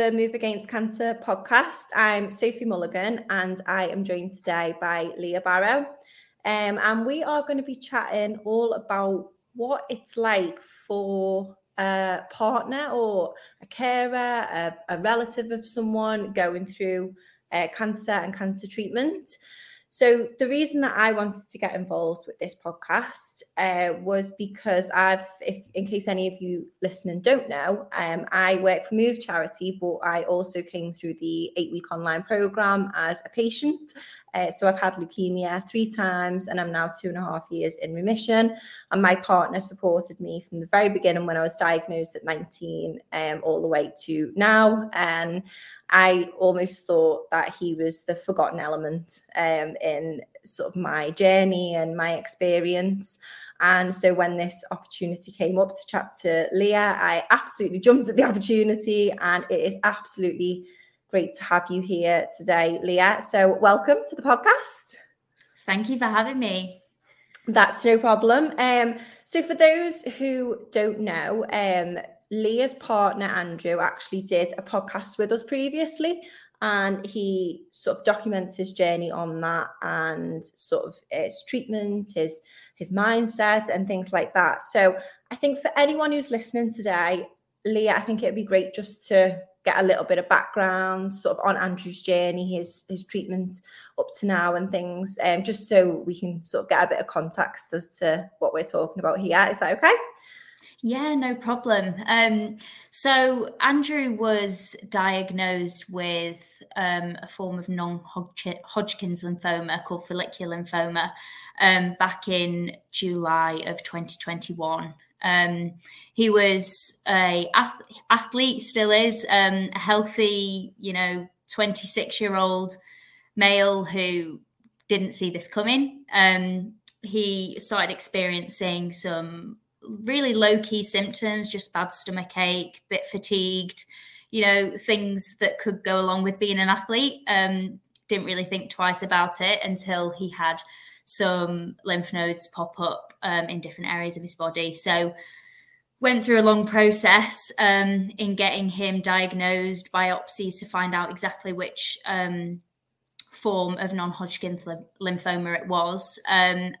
the Move Against Cancer podcast. I'm Sophie Mulligan and I am joined today by Leah Barrow. And we are going to be chatting all about what it's like for a partner or a carer, a relative of someone going through cancer and cancer treatment. So the reason that I wanted to get involved with this podcast was because in case any of you listening don't know, I work for Move Charity, but I also came through the 8-week online program as a patient. So I've had leukemia 3 times and I'm now 2.5 years in remission. And my partner supported me from the very beginning when I was diagnosed at 19, all the way to now. And I almost thought that he was the forgotten element in sort of my journey and my experience. And so when this opportunity came up to chat to Leah, I absolutely jumped at the opportunity, and it is absolutely great to have you here today, Leah. So welcome to the podcast. Thank you for having me. That's no problem. So for those who don't know, Leah's partner, Andrew, actually did a podcast with us previously, and he sort of documents his journey on that and sort of his treatment, his mindset and things like that. So I think for anyone who's listening today, Leah, I think it'd be great just to get a little bit of background sort of on Andrew's journey, his treatment up to now and things, just so we can sort of get a bit of context as to what we're talking about here. Is that okay? Yeah, no problem. So Andrew was diagnosed with a form of non-Hodgkin's lymphoma called follicular lymphoma back in July of 2021. He was a athlete, still is, a healthy, 26-year-old male who didn't see this coming. He started experiencing some really low-key symptoms, just bad stomach ache, bit fatigued, things that could go along with being an athlete. Didn't really think twice about it until he had some lymph nodes pop up in different areas of his body. So went through a long process in getting him diagnosed, biopsies to find out exactly which form of non-Hodgkin's lymphoma it was, and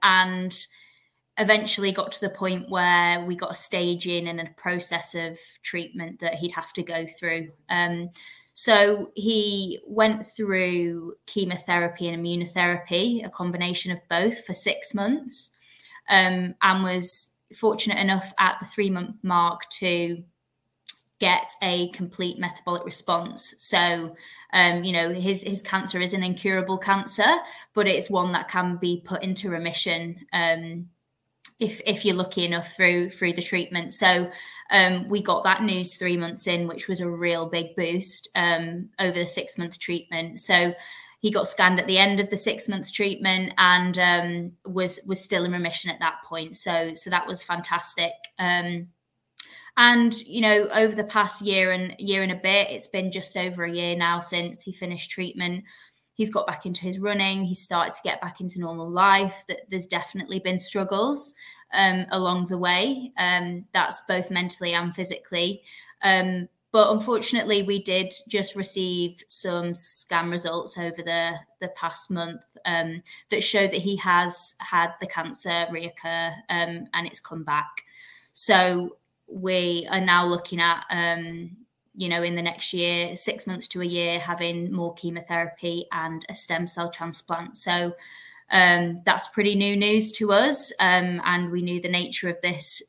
eventually got to the point where we got a staging and a process of treatment that he'd have to go through. So he went through chemotherapy and immunotherapy, a combination of both, for 6 months, and was fortunate enough at the 3-month mark to get a complete metabolic response. So, his cancer is an incurable cancer, but it's one that can be put into remission if you're lucky enough through the treatment. So we got that news 3 months in, which was a real big boost over the 6-month treatment. So he got scanned at the end of the 6-month treatment and was still in remission at that point. So that was fantastic. And, over the past year and a bit, it's been just over a year now since he finished treatment. He's got back into his running. He started to get back into normal life. That there's definitely been struggles along the way. That's both mentally and physically. But unfortunately, we did just receive some scan results over the past month that showed that he has had the cancer reoccur and it's come back. So we are now looking at in the next year, 6 months to a year, having more chemotherapy and a stem cell transplant. So that's pretty new news to us. And we knew the nature of this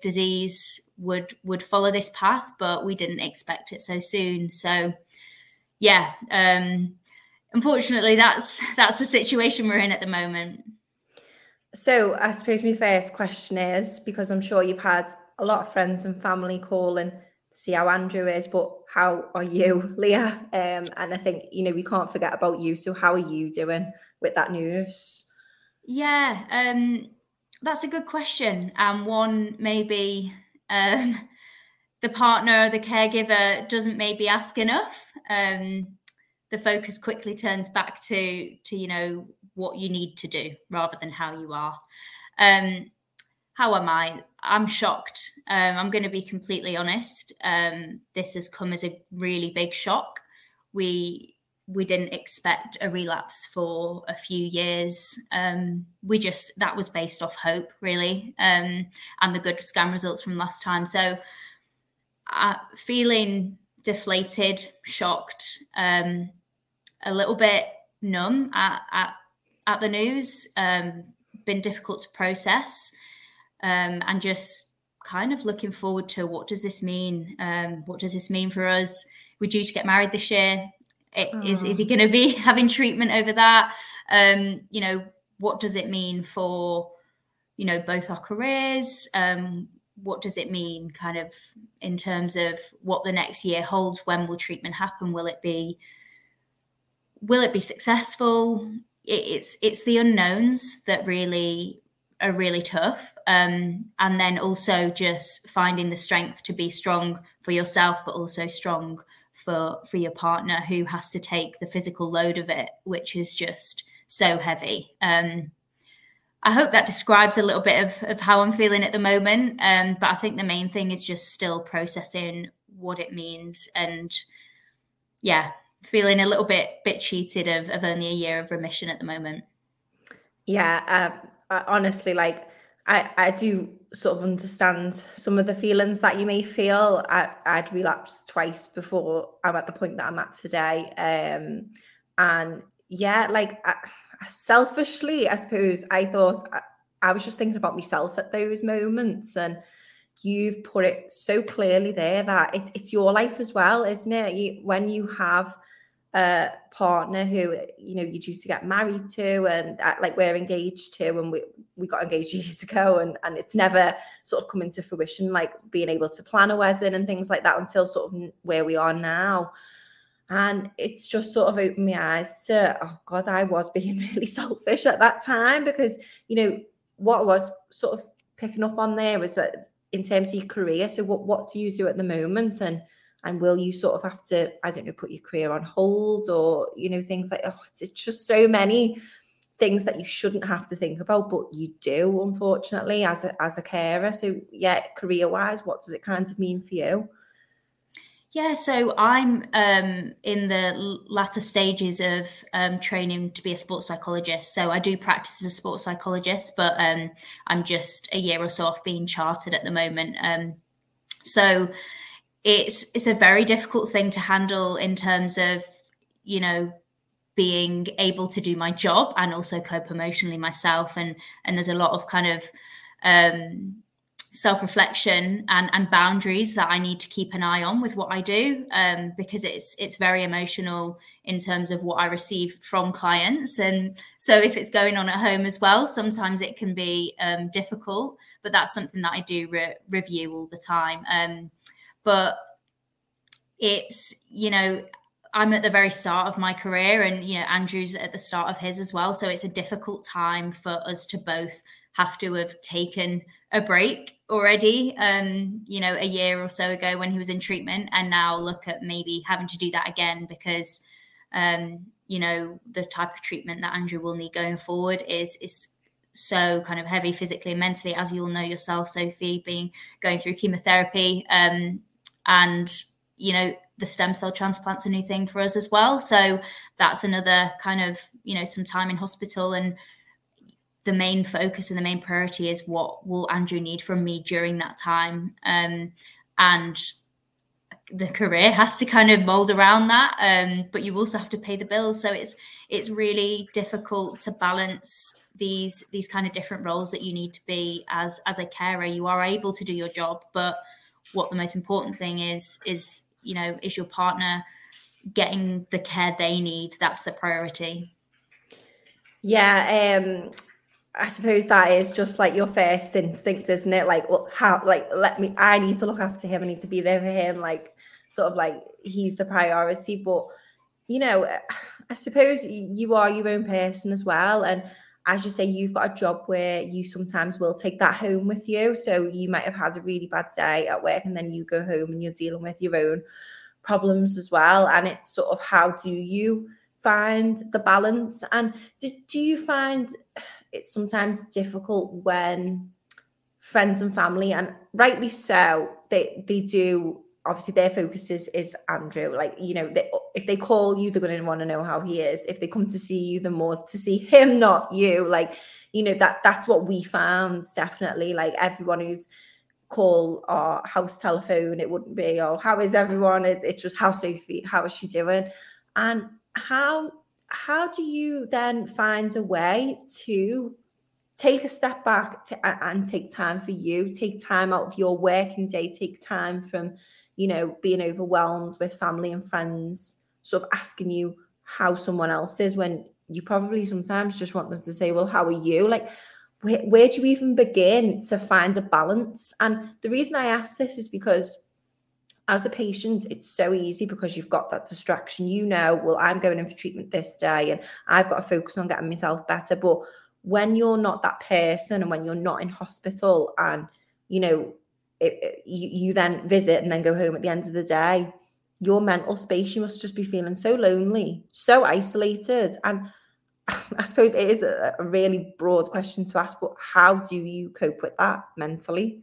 disease would follow this path, but we didn't expect it so soon. So, yeah, unfortunately, that's the situation we're in at the moment. So I suppose my first question is, because I'm sure you've had a lot of friends and family calling see how Andrew is, but how are you, Leah? And I think, we can't forget about you. So how are you doing with that news? Yeah, that's a good question. And one maybe the partner or the caregiver doesn't maybe ask enough. The focus quickly turns back to what you need to do rather than how you are. how am I? I'm shocked. I'm going to be completely honest. This has come as a really big shock. We didn't expect a relapse for a few years. That was based off hope, really, and the good scan results from last time. So feeling deflated, shocked, a little bit numb at the news, been difficult to process, and just kind of looking forward to what does this mean? What does this mean for us? We're due to get married this year. Is he going to be having treatment over that? What does it mean for, both our careers? What does it mean kind of in terms of what the next year holds? When will treatment happen? Will it be successful? It's the unknowns that really are really tough. And then also just finding the strength to be strong for yourself, but also strong for your partner, who has to take the physical load of it, which is just so heavy. I hope that describes a little bit of how I'm feeling at the moment. But I think the main thing is just still processing what it means, and feeling a little bit cheated of only a year of remission at the moment. Yeah. Honestly, I do sort of understand some of the feelings that you may feel. I'd relapsed twice before I'm at the point that I'm at today. Selfishly, I suppose, I thought I was just thinking about myself at those moments, and you've put it so clearly there that it's your life as well, isn't it? When you have a partner who, you're due to get married to, and we're engaged to, and we got engaged years ago, and it's never sort of come into fruition, like being able to plan a wedding and things like that until sort of where we are now. And it's just sort of opened my eyes to, oh God, I was being really selfish at that time, because, what I was sort of picking up on there was that in terms of your career, so what do you do at the moment? And will you sort of have to, I don't know, put your career on hold, or, things like, it's just so many things that you shouldn't have to think about, but you do, unfortunately, as a carer. So career-wise, what does it kind of mean for you? Yeah, so I'm in the latter stages of training to be a sports psychologist. So I do practice as a sports psychologist, but I'm just a year or so off being chartered at the moment. So it's a very difficult thing to handle in terms of, being able to do my job and also cope emotionally myself. And there's a lot of kind of self-reflection and boundaries that I need to keep an eye on with what I do, because it's very emotional in terms of what I receive from clients. And so if it's going on at home as well, sometimes it can be difficult, but that's something that I do review all the time. But it's, I'm at the very start of my career, and, Andrew's at the start of his as well. So it's a difficult time for us to both have to have taken a break already, a year or so ago when he was in treatment, and now look at maybe having to do that again, because, the type of treatment that Andrew will need going forward is so kind of heavy physically and mentally, as you'll know yourself, Sophie, going through chemotherapy, and the stem cell transplant's a new thing for us as well, so that's another kind of some time in hospital. And the main focus and the main priority is what will Andrew need from me during that time, and the career has to kind of mold around that, but you also have to pay the bills, so it's really difficult to balance these kind of different roles that you need to be as a carer. You are able to do your job, but what the most important thing is your partner getting the care they need? That's the priority. I suppose that is just like your first instinct, isn't it? I need to look after him, I need to be there for him, he's the priority. But I suppose you are your own person as well, and as you say, you've got a job where you sometimes will take that home with you. So you might have had a really bad day at work, and then you go home and you're dealing with your own problems as well. And it's sort of, how do you find the balance? And do you find it sometimes difficult when friends and family, and rightly so. They do. Obviously, their focus is Andrew. Like, you know, if they call you, they're going to want to know how he is. If they come to see you, they're more to see him, not you. Like, you know, that's what we found, definitely. Like, everyone who's call our house telephone, it wouldn't be, oh, how is everyone? It's just, how Sophie, how is she doing? And how do you then find a way to take a step back and take time for you, take time out of your working day, take time from, you know, being overwhelmed with family and friends, sort of asking you how someone else is, when you probably sometimes just want them to say, well, how are you? Like, where do you even begin to find a balance? And the reason I ask this is because as a patient, it's so easy because you've got that distraction. You know, well, I'm going in for treatment this day and I've got to focus on getting myself better. But when you're not that person and when you're not in hospital and, you know, you then visit and then go home at the end of the day, your mental space, you must just be feeling so lonely, so isolated. And I suppose it is a really broad question to ask, but how do you cope with that mentally?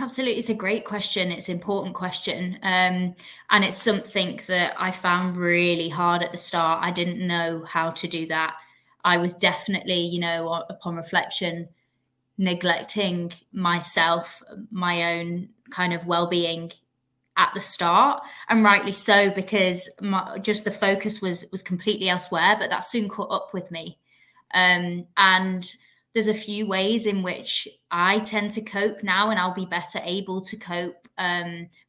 Absolutely. It's a great question. It's an important question. And it's something that I found really hard at the start. I didn't know how to do that. I was definitely, you know, upon reflection, neglecting myself, my own kind of well-being at the start, and rightly so, because just the focus was completely elsewhere. But that soon caught up with me, and there's a few ways in which I tend to cope now, and I'll be better able to cope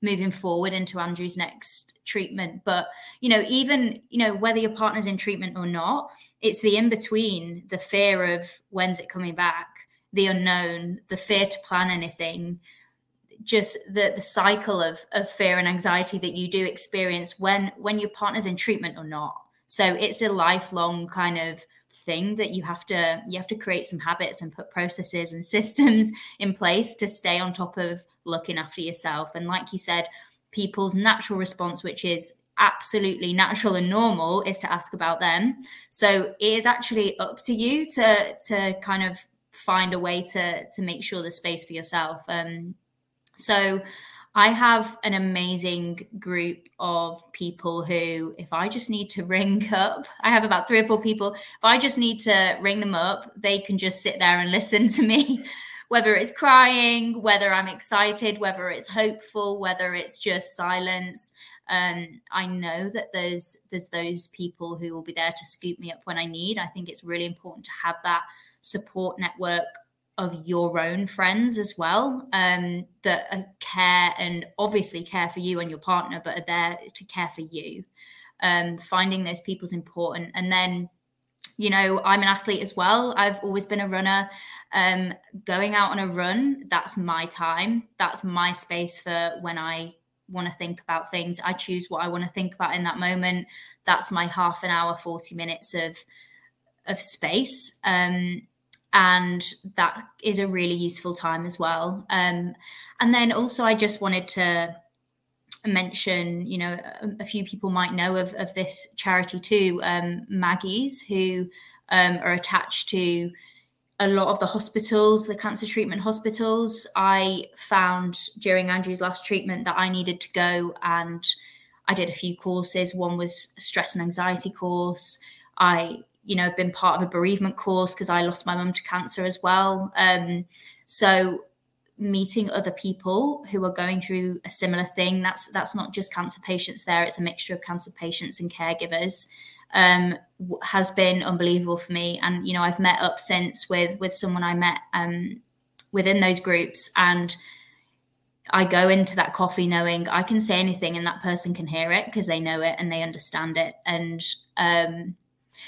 moving forward into Andrew's next treatment. But, you know, even, you know, whether your partner's in treatment or not, it's the in-between, the fear of when's it coming back, the unknown, the fear to plan anything, just the cycle of fear and anxiety that you do experience when your partner's in treatment or not. So it's a lifelong kind of thing that you have to create some habits and put processes and systems in place to stay on top of looking after yourself. And like you said, people's natural response, which is absolutely natural and normal, is to ask about them. So it is actually up to you to kind of find a way to make sure there's space for yourself. So I have an amazing group of people who, if I just need to ring up, I have about 3 or 4 people. If I just need to ring them up, they can just sit there and listen to me, whether it's crying, whether I'm excited, whether it's hopeful, whether it's just silence. I know that there's those people who will be there to scoop me up when I need. I think it's really important to have that support network of your own friends as well, that care and obviously care for you and your partner, but are there to care for you. Finding those people's important. And then, you know, I'm an athlete as well. I've always been a runner. Going out on a run, that's my time. That's my space for when I want to think about things. I choose what I want to think about in that moment. That's my half an hour, 40 minutes of space. And that is a really useful time as well. And then also, I just wanted to mention, you know, a few people might know of this charity too, Maggie's, who are attached to a lot of the hospitals, the cancer treatment hospitals. I found during Andrew's last treatment that I needed to go, and I did a few courses. One was a stress and anxiety course. I've been part of a bereavement course because I lost my mum to cancer as well. So meeting other people who are going through a similar thing, that's not just cancer patients there, it's a mixture of cancer patients and caregivers, has been unbelievable for me. And, you know, I've met up since with someone I met within those groups, and I go into that coffee knowing I can say anything and that person can hear it because they know it and they understand it. And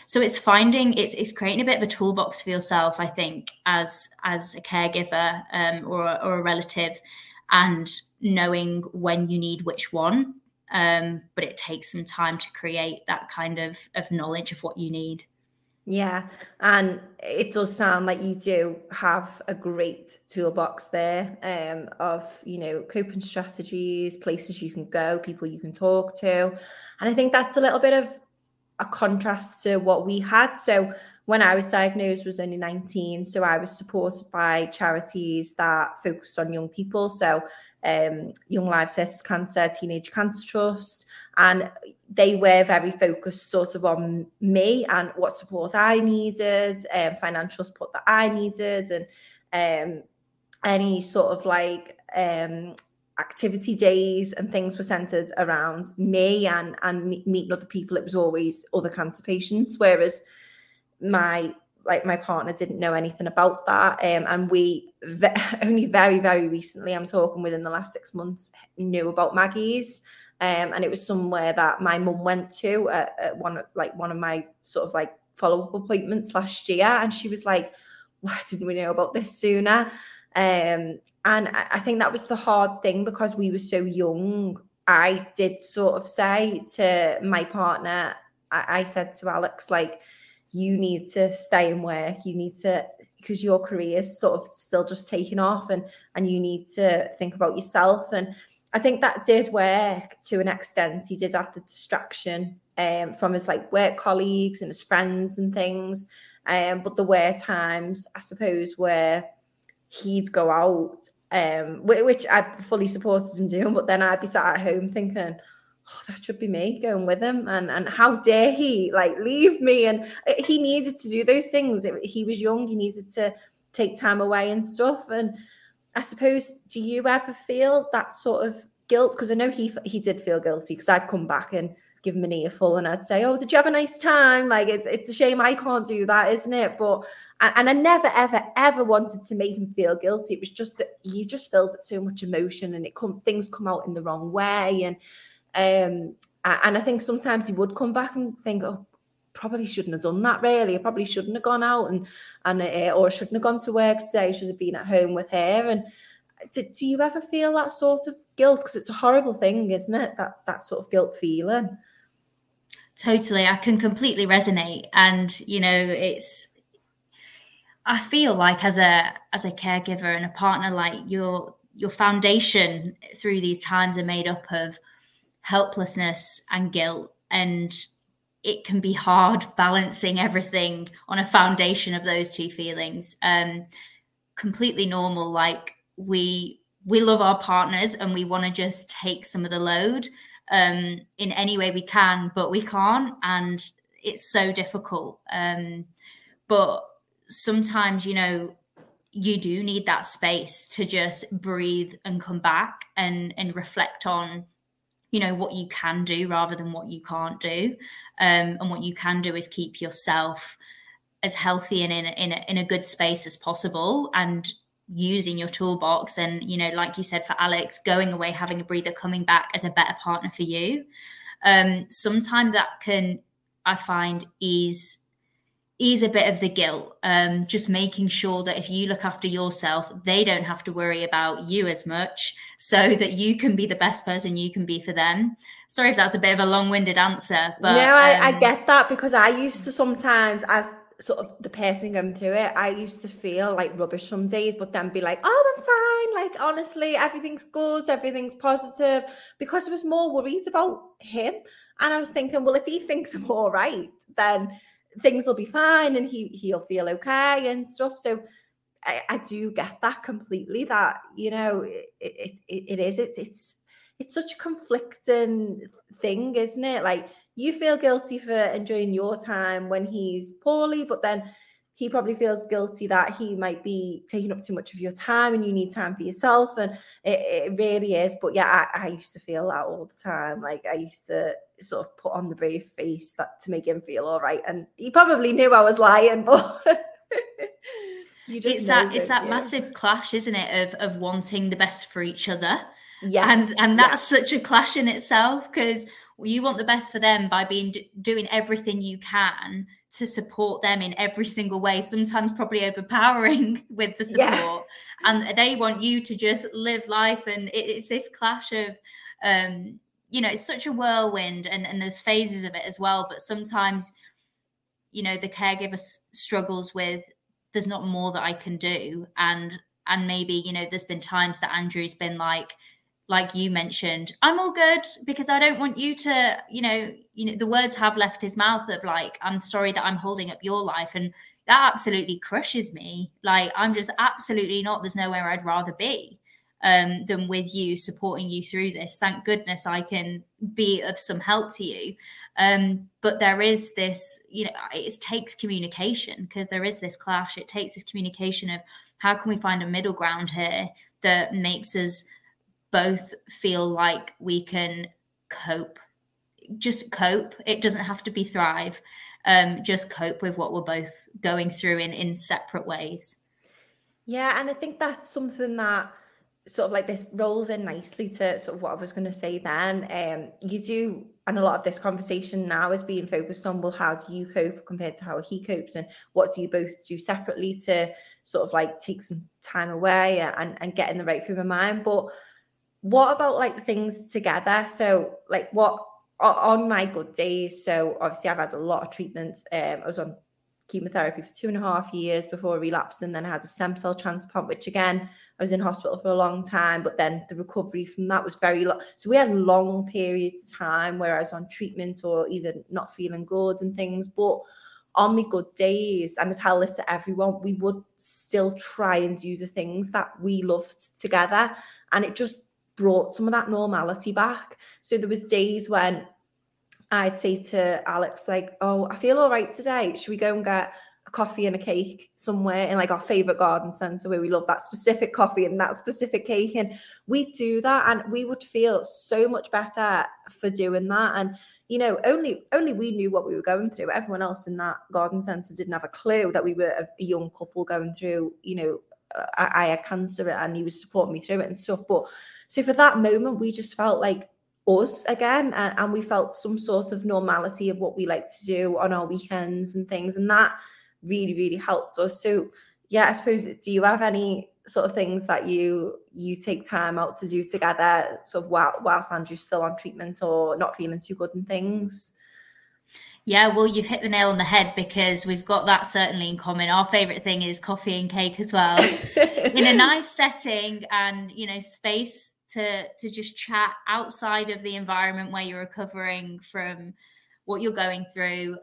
so it's finding, it's creating a bit of a toolbox for yourself, I think, as a caregiver or a relative, and knowing when you need which one. But it takes some time to create that kind of knowledge of what you need. Yeah. And it does sound like you do have a great toolbox there, of, you know, coping strategies, places you can go, people you can talk to. And I think that's a little bit of a contrast to what we had. So when I was diagnosed, was only 19. So I was supported by charities that focused on young people. So Young Lives vs Cancer, Teenage Cancer Trust. And they were very focused sort of on me and what support I needed, financial support that I needed, and any sort of like activity days and things were centered around me and meeting other people. It was always other cancer patients, whereas my partner didn't know anything about that. And we only very, very recently, I'm talking within the last 6 months, knew about Maggie's. And it was somewhere that my mum went to at one of my sort of like follow-up appointments last year. And she was like, why didn't we know about this sooner? And I think that was the hard thing because we were so young. I did sort of say to my partner, I said to Alex, like, you need to stay and work. You need to, because your career is sort of still just taking off and you need to think about yourself. And I think that did work to an extent. He did have the distraction from his like work colleagues and his friends and things. But there were times, I suppose, where he'd go out, which I fully supported him doing, but then I'd be sat at home thinking, oh, that should be me going with him. And how dare he, like, leave me? And he needed to do those things. He was young. He needed to take time away and stuff. And I suppose, do you ever feel that sort of guilt? Because I know he did feel guilty because I'd come back and give him an earful and I'd say, oh, did you have a nice time? Like, it's a shame I can't do that, isn't it? But, and I never, ever, ever wanted to make him feel guilty. It was just that you just filled it so much emotion and things come out in the wrong way. And I think sometimes he would come back and think, oh, probably shouldn't have done that really. I probably shouldn't have gone out or shouldn't have gone to work today. I should have been at home with her. And do you ever feel that sort of guilt? Because it's a horrible thing, isn't it? That sort of guilt feeling. Totally. I can completely resonate. And, you know, I feel like as a caregiver and a partner, like your foundation through these times are made up of helplessness and guilt, and it can be hard balancing everything on a foundation of those two feelings. Completely normal. Like we love our partners and we want to just take some of the load in any way we can, but we can't, and it's so difficult. But sometimes, you know, you do need that space to just breathe and come back and reflect on, you know, what you can do rather than what you can't do. And what you can do is keep yourself as healthy and in a good space as possible, and using your toolbox. And, you know, like you said, for Alex, going away, having a breather, coming back as a better partner for you. Sometimes that can, I find, ease a bit of the guilt, just making sure that if you look after yourself, they don't have to worry about you as much, so that you can be the best person you can be for them. Sorry if that's a bit of a long-winded answer, but no, I get that, because I used to sometimes, as sort of the person going through it, I used to feel like rubbish some days, but then be like, oh, I'm fine, like, honestly, everything's good, everything's positive, because I was more worried about him. And I was thinking, well, if he thinks I'm all right, then things will be fine and he'll feel okay and stuff. So I do get that completely, that, you know, it's such a conflicting thing, isn't it? Like, you feel guilty for enjoying your time when he's poorly, but then he probably feels guilty that he might be taking up too much of your time and you need time for yourself. And it really is. But yeah, I used to feel that all the time. Like, I used to sort of put on the brave face that to make him feel all right. And he probably knew I was lying, but you just it's that massive clash, isn't it? Of wanting the best for each other. Yes. And that's such a clash in itself, because you want the best for them by doing everything you can to support them in every single way, sometimes probably overpowering with the support. Yeah. And they want you to just live life. And it's this clash of, you know, it's such a whirlwind, and there's phases of it as well. But sometimes, you know, the caregiver struggles with, there's not more that I can do. And maybe, you know, there's been times that Andrew's been like you mentioned, I'm all good, because I don't want you to, you know, the words have left his mouth of like, I'm sorry that I'm holding up your life. And that absolutely crushes me. Like, I'm just absolutely not, there's nowhere I'd rather be than with you, supporting you through this. Thank goodness I can be of some help to you. But there is this, you know, it takes communication, because there is this clash. It takes this communication of how can we find a middle ground here that makes us both feel like we can cope, just cope. It doesn't have to be thrive. Just cope with what we're both going through in separate ways. Yeah. And I think that's something that sort of like this rolls in nicely to sort of what I was going to say then. You do, and a lot of this conversation now is being focused on, well, how do you cope compared to how he copes, and what do you both do separately to sort of like take some time away and get in the right frame of mind. But what about like things together? So like, what on my good days, so obviously I've had a lot of treatments. I was on chemotherapy for 2.5 years before relapse, and then I had a stem cell transplant, which again, I was in hospital for a long time, but then the recovery from that was very long. So we had long periods of time where I was on treatment or either not feeling good and things. But on my good days, and I tell this to everyone, we would still try and do the things that we loved together. And it just brought some of that normality back. So there was days when I'd say to Alex, like, oh, I feel all right today. Should we go and get a coffee and a cake somewhere in like our favorite garden center where we love that specific coffee and that specific cake? And we do that, and we would feel so much better for doing that. And, you know, only we knew what we were going through. Everyone else in that garden center didn't have a clue that we were a young couple going through, you know, I had cancer, and he was supporting me through it and stuff. But so for that moment, we just felt like us again, and we felt some sort of normality of what we like to do on our weekends and things, and that really, really helped us. So yeah, I suppose, do you have any sort of things that you take time out to do together, sort of whilst Andrew's still on treatment or not feeling too good and things? Yeah, well, you've hit the nail on the head, because we've got that certainly in common. Our favourite thing is coffee and cake as well, in a nice setting and, you know, space to just chat outside of the environment where you're recovering from what you're going through,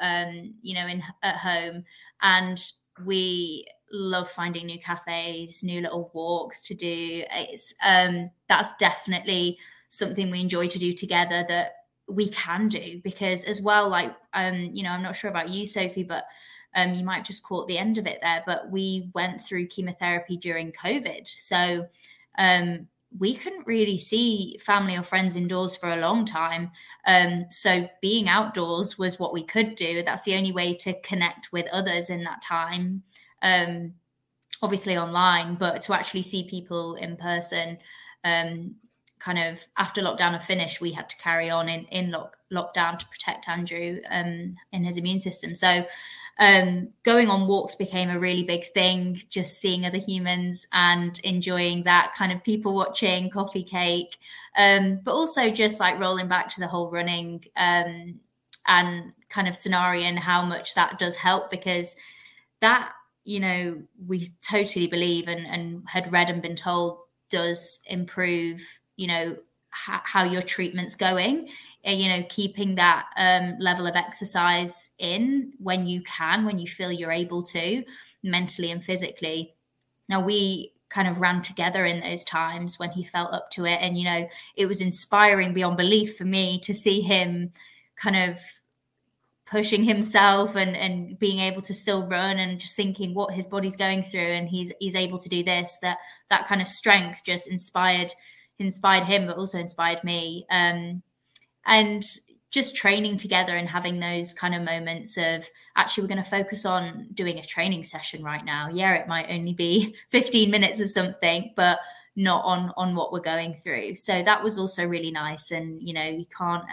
you know, at home. And we love finding new cafes, new little walks to do. It's that's definitely something we enjoy to do together, that we can do, because as well, like, you know, I'm not sure about you, Sophie, but you might have just caught the end of it there, but we went through chemotherapy during COVID. So we couldn't really see family or friends indoors for a long time. So being outdoors was what we could do. That's the only way to connect with others in that time. Obviously online, but to actually see people in person, kind of after lockdown had finished, we had to carry on in lockdown to protect Andrew and his immune system. So going on walks became a really big thing, just seeing other humans and enjoying that kind of people watching, coffee, cake, but also just like rolling back to the whole running and kind of scenario, and how much that does help, because that, you know, we totally believe and had read and been told does improve, you know, how your treatment's going, you know, keeping that level of exercise in when you can, when you feel you're able to, mentally and physically. Now, we kind of ran together in those times when he felt up to it. And, you know, it was inspiring beyond belief for me to see him kind of pushing himself and being able to still run, and just thinking what his body's going through, and he's able to do this, that kind of strength just inspired him, but also inspired me. And just training together and having those kind of moments of, actually, we're going to focus on doing a training session right now. Yeah, it might only be 15 minutes of something, but not on what we're going through. So that was also really nice. And, you know, you can't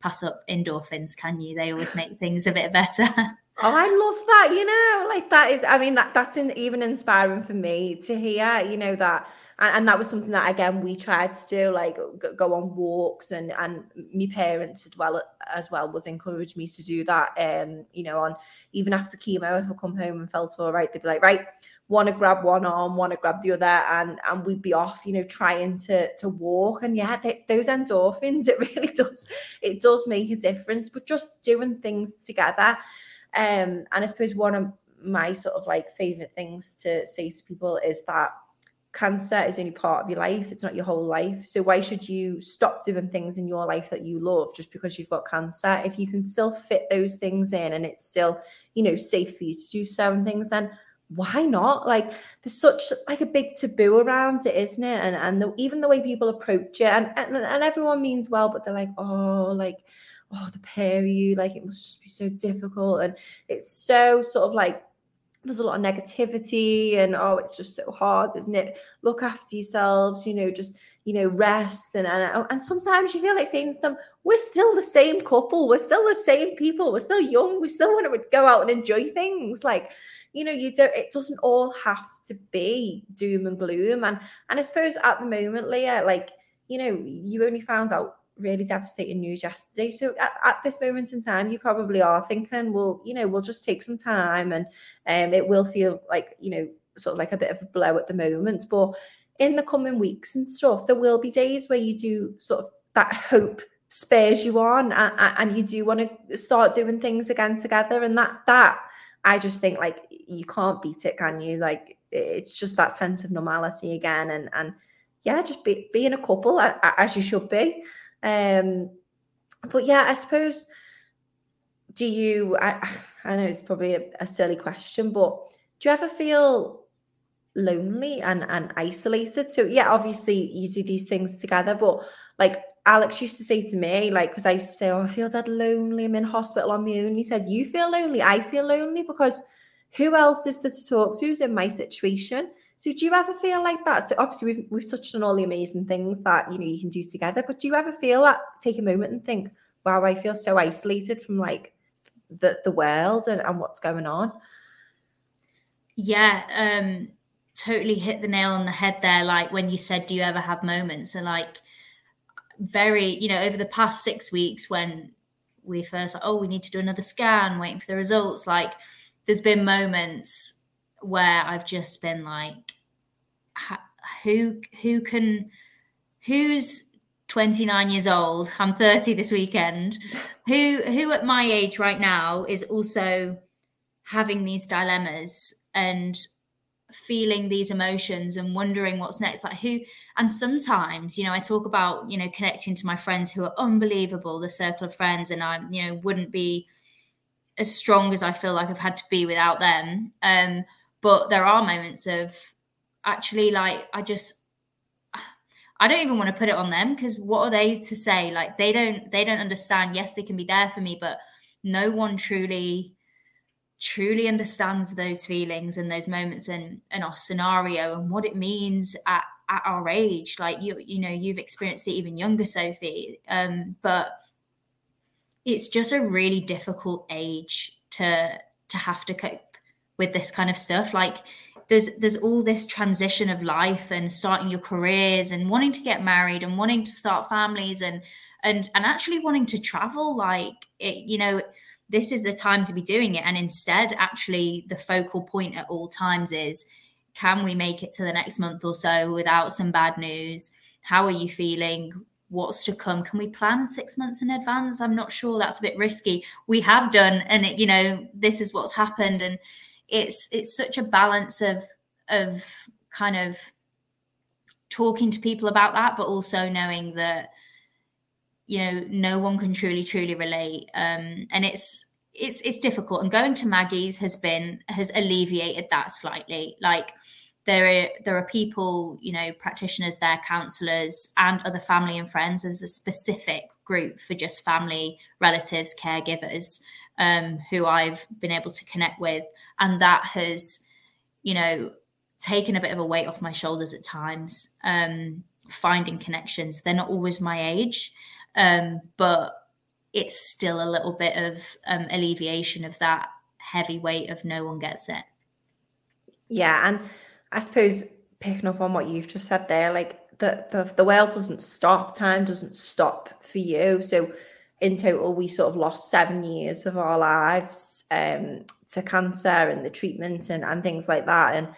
pass up endorphins, can you? They always make things a bit better. Oh, I love that. You know, like, that is, I mean, that's even inspiring for me to hear, you know, that. And that was something that, again, we tried to do, like go on walks, and my parents as well would encourage me to do that. You know, on even after chemo, if I come home and felt all right, they'd be like, right, want to grab one arm, want to grab the other, and we'd be off, you know, trying to walk. And yeah, those endorphins, it really does. It does make a difference, but just doing things together. And I suppose one of my sort of like favorite things to say to people is that cancer is only part of your life. It's not your whole life. So why should you stop doing things in your life that you love just because you've got cancer? If you can still fit those things in and it's still, you know, safe for you to do certain things, then why not? Like, there's such like a big taboo around it, isn't it? And even the way people approach it, and everyone means well, but they're like, oh, the period, like it must just be so difficult. And it's so sort of like, there's a lot of negativity and, oh, it's just so hard, isn't it? Look after yourselves, you know, just, you know, rest. And sometimes you feel like saying to them, we're still the same couple. We're still the same people. We're still young. We still want to go out and enjoy things. Like, you know, it doesn't all have to be doom and gloom. And I suppose at the moment, Leah, like, you know, you only found out really devastating news yesterday. So at this moment in time, you probably are thinking, well, you know, we'll just take some time, and it will feel like, you know, sort of like a bit of a blow at the moment. But in the coming weeks and stuff, there will be days where you do sort of, that hope spurs you on, and you do want to start doing things again together. And that I just think, like, you can't beat it, can you? Like, it's just that sense of normality again, and yeah, just be in a couple as you should be. But yeah, I suppose, do you, I know it's probably a silly question, but do you ever feel lonely and isolated? So yeah, obviously you do these things together, but like Alex used to say to me, like, because I used to say, oh, I feel dead lonely, I'm in hospital on my own. He said, you feel lonely, I feel lonely, because who else is there to talk to who's in my situation? So do you ever feel like that? So obviously we've touched on all the amazing things that, you know, you can do together, but do you ever feel that, take a moment and think, wow, I feel so isolated from like the world and what's going on? Yeah, totally hit the nail on the head there. Like when you said, do you ever have moments? And like very, you know, over the past 6 weeks when we first, like, oh, we need to do another scan, waiting for the results. Like there's been moments where I've just been like, who's 29 years old, I'm 30 this weekend, who at my age right now is also having these dilemmas and feeling these emotions and wondering what's next, like who. And sometimes, you know, I talk about, you know, connecting to my friends who are unbelievable, the circle of friends, and I, you know, wouldn't be as strong as I feel like I've had to be without them. But there are moments of actually, like, I don't even want to put it on them, because what are they to say? Like, they don't understand. Yes, they can be there for me, but no one truly understands those feelings and those moments and our scenario and what it means at our age. Like, you know, you've experienced it even younger, Sophie. But it's just a really difficult age to have to cope with this kind of stuff. Like there's all this transition of life and starting your careers and wanting to get married and wanting to start families and actually wanting to travel. Like, it, you know, this is the time to be doing it. And instead, actually, the focal point at all times is, can we make it to the next month or so without some bad news? How are you feeling? What's to come? Can we plan 6 months in advance? I'm not sure, that's a bit risky. We have done, and it, you know, this is what's happened. And it's such a balance of kind of talking to people about that, but also knowing that, you know, no one can truly relate. And it's difficult. And going to Maggie's has alleviated that slightly. Like, there are people, you know, practitioners there, counsellors and other family and friends. There's a specific group for just family, relatives, caregivers, who I've been able to connect with. And that has, you know, taken a bit of a weight off my shoulders at times, finding connections. They're not always my age, but it's still a little bit of alleviation of that heavy weight of no one gets it. Yeah, and I suppose picking up on what you've just said there, like the world doesn't stop, time doesn't stop for you. So in total, we sort of lost 7 years of our lives to cancer and the treatment and things like that. And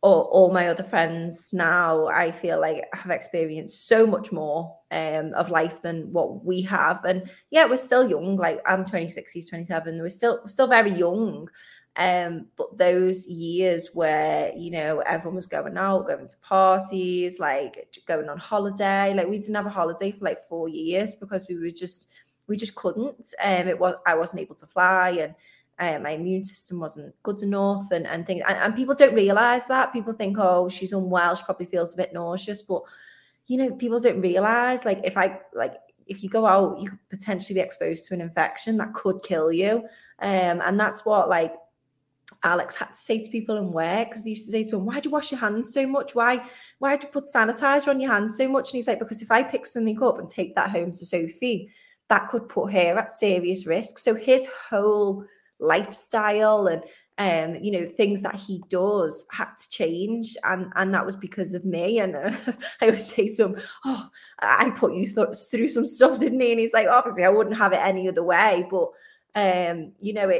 all my other friends now, I feel like, have experienced so much more of life than what we have. And yeah, we're still young. Like, I'm 26, he's 27. We're still very young. But those years where, you know, everyone was going out, going to parties, like going on holiday, like we didn't have a holiday for like 4 years because we just couldn't. I wasn't able to fly, and my immune system wasn't good enough, and things. And people don't realize that. People think, oh, she's unwell, she probably feels a bit nauseous, but you know, people don't realize, like if you go out, you could potentially be exposed to an infection that could kill you. And that's what, like, Alex had to say to people in work, because they used to say to him, why do you wash your hands so much? Why do you put sanitizer on your hands so much? And he's like, because if I pick something up and take that home to Sophie, that could put her at serious risk. So his whole lifestyle and, you know, things that he does had to change. And that was because of me. And I would say to him, oh, I put you through some stuff, didn't I? And he's like, obviously, I wouldn't have it any other way. But, you know,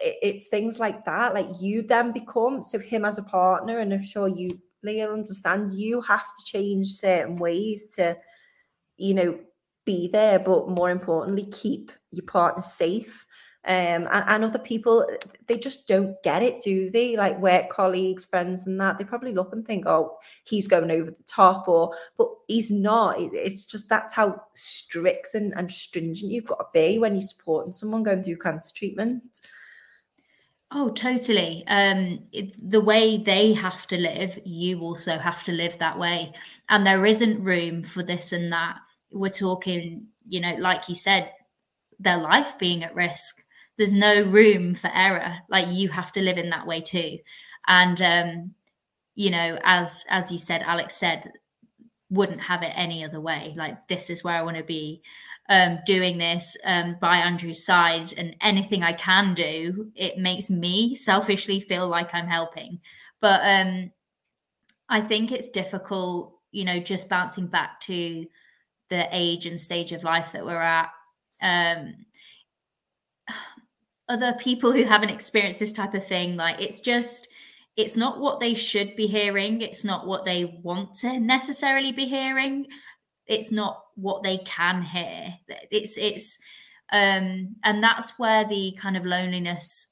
it's things like that, like you then become, so him as a partner, and I'm sure you, Leah, understand, you have to change certain ways to, you know, be there, but more importantly, keep your partner safe. And other people, they just don't get it, do they? Like work colleagues, friends and that, they probably look and think, oh, he's going over the top, but he's not. It's just, that's how strict and stringent you've got to be when you're supporting someone going through cancer treatment. Oh, totally. The way they have to live, you also have to live that way. And there isn't room for this and that. We're talking, you know, like you said, their life being at risk. There's no room for error. Like, you have to live in that way too. And, you know, as you said, Alex said, wouldn't have it any other way. Like, this is where I want to be. Doing this by Andrew's side, and anything I can do, it makes me selfishly feel like I'm helping. But I think it's difficult, you know, just bouncing back to the age and stage of life that we're at. Other people who haven't experienced this type of thing, like, it's just, it's not what they should be hearing. It's not what they want to necessarily be hearing. It's not what they can hear. It's and that's where the kind of loneliness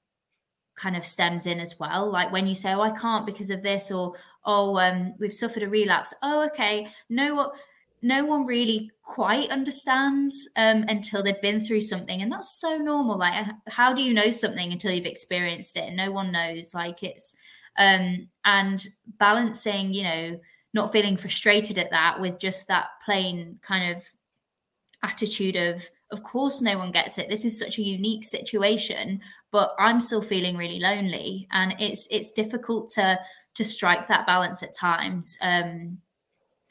kind of stems in as well. Like when you say, oh, I can't because of this, or, oh, we've suffered a relapse. Oh, okay. No one really quite understands until they've been through something. And that's so normal. Like, how do you know something until you've experienced it? And no one knows. Like, it's, and balancing, you know, not feeling frustrated at that with just that plain kind of attitude of course, no one gets it. This is such a unique situation, but I'm still feeling really lonely. And it's difficult to strike that balance at times.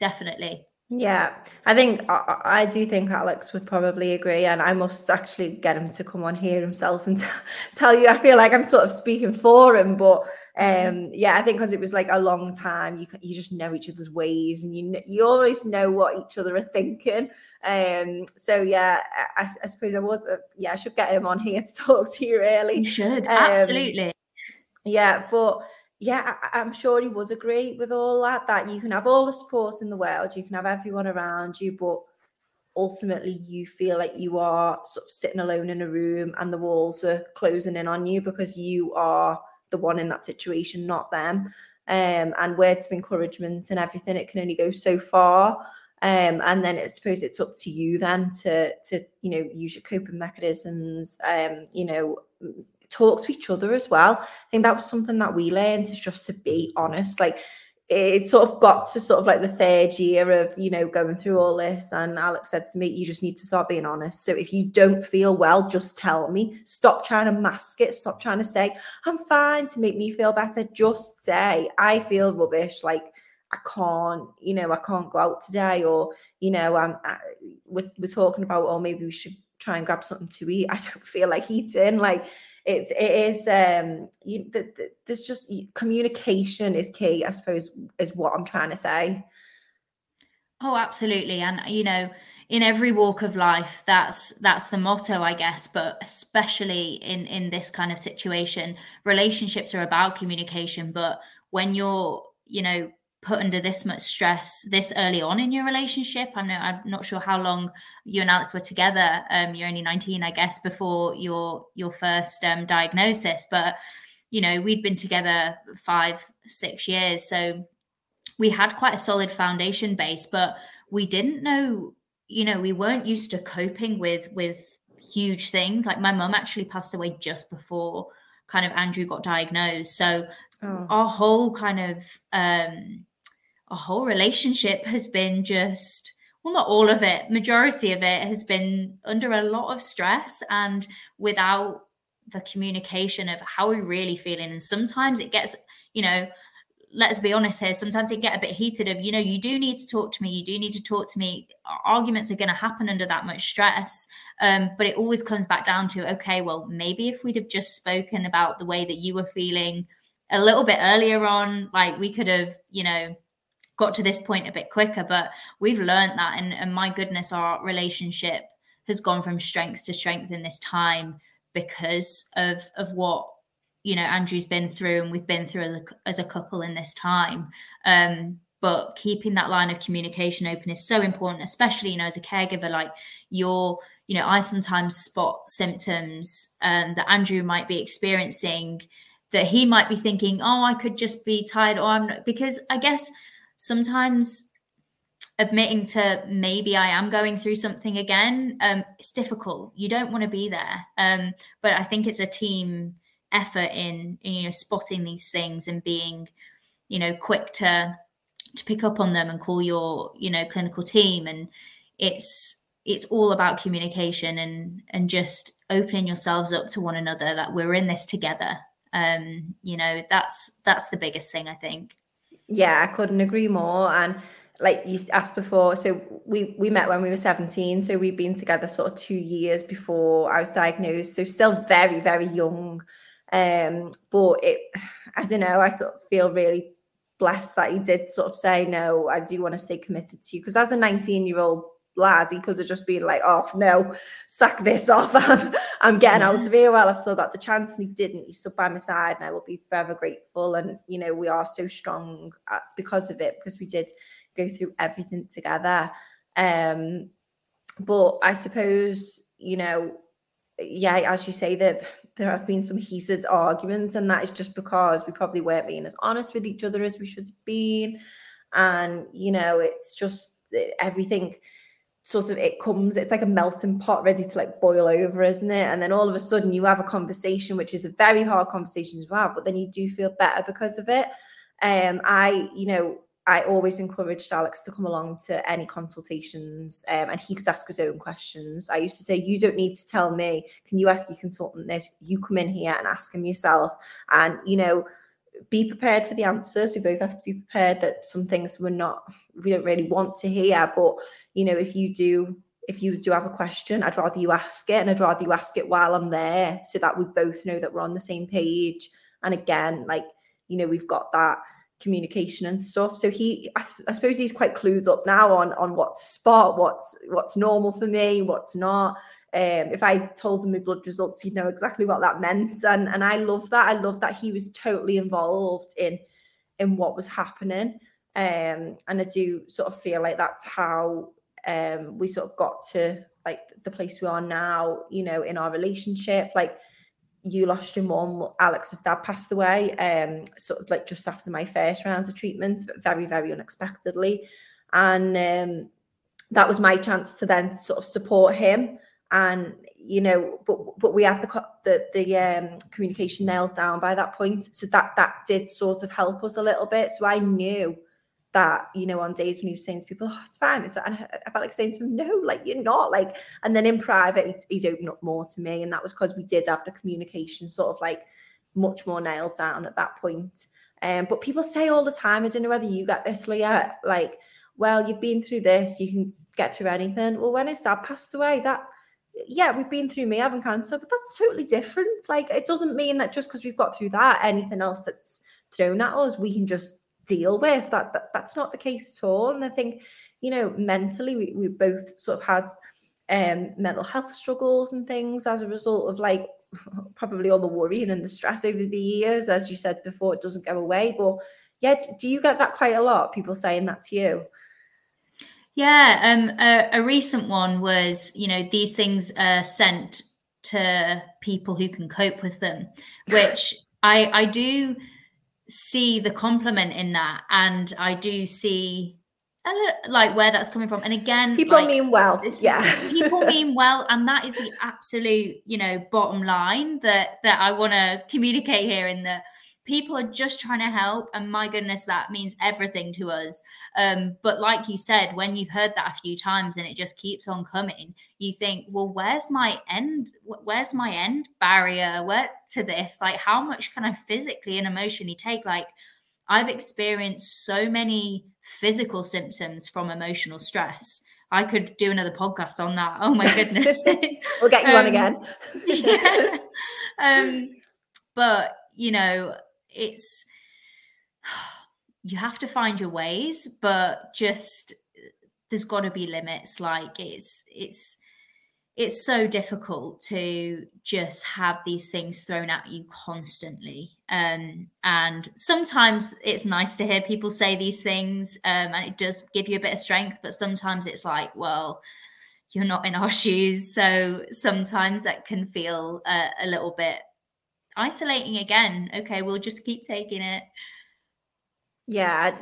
Definitely. Yeah, I think I do think Alex would probably agree, and I must actually get him to come on here himself and tell you. I feel like I'm sort of speaking for him, but yeah, I think because it was like a long time, you just know each other's ways, and you always know what each other are thinking. So yeah, I suppose I was. Yeah, I should get him on here to talk to you. Really, you should absolutely. Yeah, but. Yeah, I'm sure he would agree with all that you can have all the support in the world, you can have everyone around you, but ultimately you feel like you are sort of sitting alone in a room and the walls are closing in on you because you are the one in that situation, not them. And words of encouragement and everything, it can only go so far. And then I suppose it's up to you then to you know, use your coping mechanisms, you know, talk to each other as well. I think that was something that we learned, is just to be honest. Like, it sort of got to sort of like the third year of, you know, going through all this, and Alex said to me, you just need to start being honest. So if you don't feel well, just tell me. Stop trying to mask it. Stop trying to say I'm fine to make me feel better. Just say, I feel rubbish, like I can't go out today, or, you know, we're talking about, oh, maybe we should try and grab something to eat. I don't feel like eating. Like, it is there's just, communication is key, I suppose, is what I'm trying to say. Oh, absolutely. And, you know, in every walk of life, that's the motto, I guess, but especially in this kind of situation, relationships are about communication. But when you're, you know, put under this much stress this early on in your relationship. I'm not sure how long you and Alex were together. You're only 19, I guess, before your first diagnosis. But you know, we'd been together 5-6 years. So we had quite a solid foundation base, but we didn't know, you know, we weren't used to coping with huge things. Like my mum actually passed away just before kind of Andrew got diagnosed. So our whole kind of, our whole relationship has been just, well, not all of it, majority of it has been under a lot of stress and without the communication of how we're really feeling. And sometimes it gets, you know, let's be honest here, sometimes it get a bit heated of, you know, you do need to talk to me. You do need to talk to me. Arguments are going to happen under that much stress. But it always comes back down to, okay, well, maybe if we'd have just spoken about the way that you were feeling a little bit earlier on, like we could have, you know, got to this point a bit quicker. But we've learned that. And my goodness, our relationship has gone from strength to strength in this time because of what, you know, Andrew's been through and we've been through as a couple in this time. But keeping that line of communication open is so important, especially, you know, as a caregiver, like you're, you know, I sometimes spot symptoms that Andrew might be experiencing that he might be thinking, oh, I could just be tired, or I'm not, because I guess sometimes admitting to maybe I am going through something again, it's difficult. You don't want to be there. But I think it's a team effort in, you know, spotting these things and being, you know, quick to pick up on them and call your, you know, clinical team. And it's all about communication and just opening yourselves up to one another, that we're in this together. You know, that's the biggest thing, I think. Yeah, I couldn't agree more. And like you asked before, so we met when we were 17. So we'd been together sort of 2 years before I was diagnosed. So still very, very young. But it, as you know, I sort of feel really blessed that he did sort of say, no, I do want to stay committed to you. Because as a 19-year-old lad, he could have just been like, oh, no, sack this off. I'm getting out of here while I've still got the chance. And he didn't. He stood by my side, and I will be forever grateful. And, you know, we are so strong because of it, because we did go through everything together. But I suppose, you know, yeah, as you say, that there has been some heated arguments, and that is just because we probably weren't being as honest with each other as we should have been. And, you know, it's just everything sort of, it comes, it's like a melting pot ready to like boil over, isn't it? And then all of a sudden you have a conversation, which is a very hard conversation as well, but then you do feel better because of it. I always encouraged Alex to come along to any consultations, and he could ask his own questions. I used to say, you don't need to tell me. Can you ask your consultant this? You come in here and ask him yourself. And, you know, be prepared for the answers. We both have to be prepared that some things we don't really want to hear. But, you know, if you do have a question, I'd rather you ask it, and I'd rather you ask it while I'm there, so that we both know that we're on the same page. And again, like, you know, we've got that communication and stuff. So I suppose he's quite clued up now on what to spot, what's normal for me, what's not. If I told him my blood results, he'd know exactly what that meant. And I love that. I love that he was totally involved in what was happening. And I do sort of feel like that's how we sort of got to like the place we are now, you know, in our relationship. Like, you lost your mum, Alex's dad passed away, sort of like just after my first round of treatment, but very, very unexpectedly. And that was my chance to then sort of support him. And, you know, but we had the communication nailed down by that point. So that did sort of help us a little bit. So I knew that, you know, on days when he was saying to people, oh, it's fine. And I felt like saying to him, no, like, you're not. Like, and then in private, he's opened up more to me. And that was because we did have the communication sort of like much more nailed down at that point. But people say all the time, I don't know whether you get this, Leah, like, well, you've been through this, you can get through anything. Well, when his dad passed away, we've been through me having cancer, but that's totally different. Like, it doesn't mean that just because we've got through that, anything else that's thrown at us, we can just deal with that's not the case at all. And I think, you know, mentally we both sort of had mental health struggles and things as a result of like probably all the worrying and the stress over the years. As you said before, it doesn't go away. But yeah, do you get that quite a lot, people saying that to you? Yeah, a recent one was, you know, these things are sent to people who can cope with them, which I do see the compliment in that, and I do see like where that's coming from. And again, people mean well. People mean well, and that is the absolute, you know, bottom line that I want to communicate here, in that people are just trying to help, and my goodness, that means everything to us. But like you said, when you've heard that a few times and it just keeps on coming, you think, well, where's my end barrier? Where to this? Like, how much can I physically and emotionally take? Like, I've experienced so many physical symptoms from emotional stress. I could do another podcast on that. Oh my goodness. We'll get you on again. Yeah. But, you know, it's, you have to find your ways, but just, there's got to be limits. Like, it's so difficult to just have these things thrown at you constantly. And sometimes it's nice to hear people say these things, and it does give you a bit of strength, but sometimes it's like, well, you're not in our shoes. So sometimes that can feel a little bit isolating again. Okay, we'll just keep taking it. Yeah,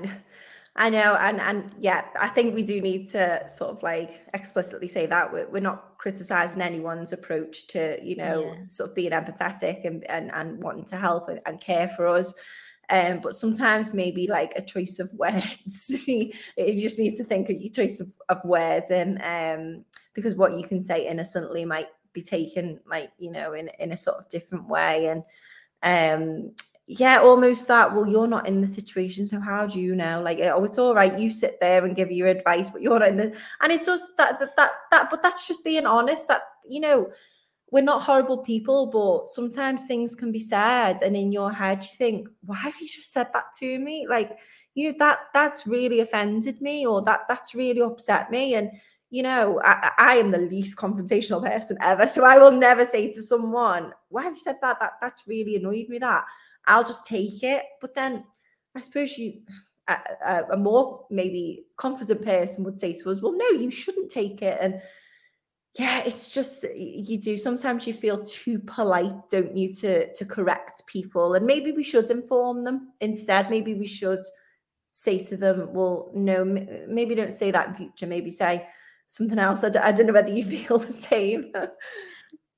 I know. And yeah, I think we do need to sort of like explicitly say that we're not criticizing anyone's approach to, you know, sort of being empathetic and wanting to help and care for us. But sometimes maybe like a choice of words, you just need to think of your choice of words, and because what you can say innocently might be taken, like, you know, in a sort of different way. And yeah, almost that, well, you're not in the situation, so how do you know? Like, oh, it's all right, you sit there and give your advice, but you're not in the, and it does that. But that's just being honest, that, you know, we're not horrible people, but sometimes things can be said, and in your head you think, why have you just said that to me? Like, you know, that's really offended me, or that's really upset me. And you know, I am the least confrontational person ever, so I will never say to someone, why have you said that? That's really annoyed me, that. I'll just take it. But then I suppose you, a more maybe confident person would say to us, well, no, you shouldn't take it. And yeah, it's just, you do, sometimes you feel too polite, don't you, to correct people. And maybe we should inform them instead. Maybe we should say to them, well, no, maybe don't say that in future, maybe say something else. I don't know whether you feel the same.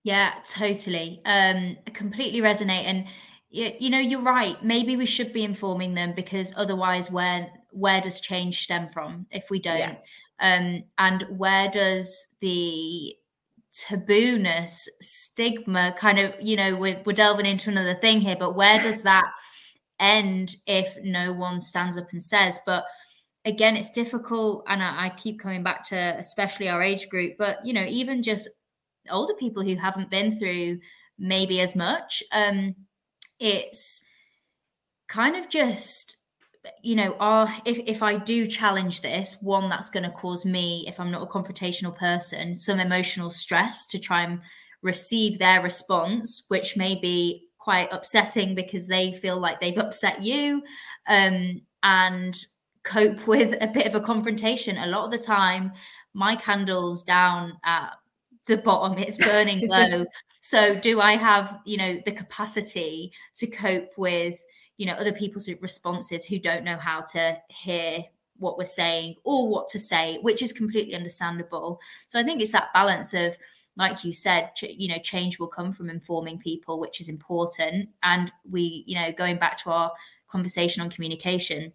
Yeah, totally. I completely resonate. And, you know, you're right. Maybe we should be informing them, because otherwise where does change stem from if we don't? Yeah. And where does the tabooness, stigma kind of, you know, we're delving into another thing here, but where does that end if no one stands up and says? But again, it's difficult, and I keep coming back to especially our age group, but, you know, even just older people who haven't been through maybe as much. It's kind of just, you know, if I do challenge this, one, that's going to cause me, if I'm not a confrontational person, some emotional stress to try and receive their response, which may be quite upsetting because they feel like they've upset you, and cope with a bit of a confrontation. A lot of the time, my candle's down at the bottom, it's burning low. So do I have, you know, the capacity to cope with, you know, other people's responses who don't know how to hear what we're saying or what to say, which is completely understandable. So I think it's that balance of, like you said, you know, change will come from informing people, which is important. And we, you know, going back to our conversation on communication,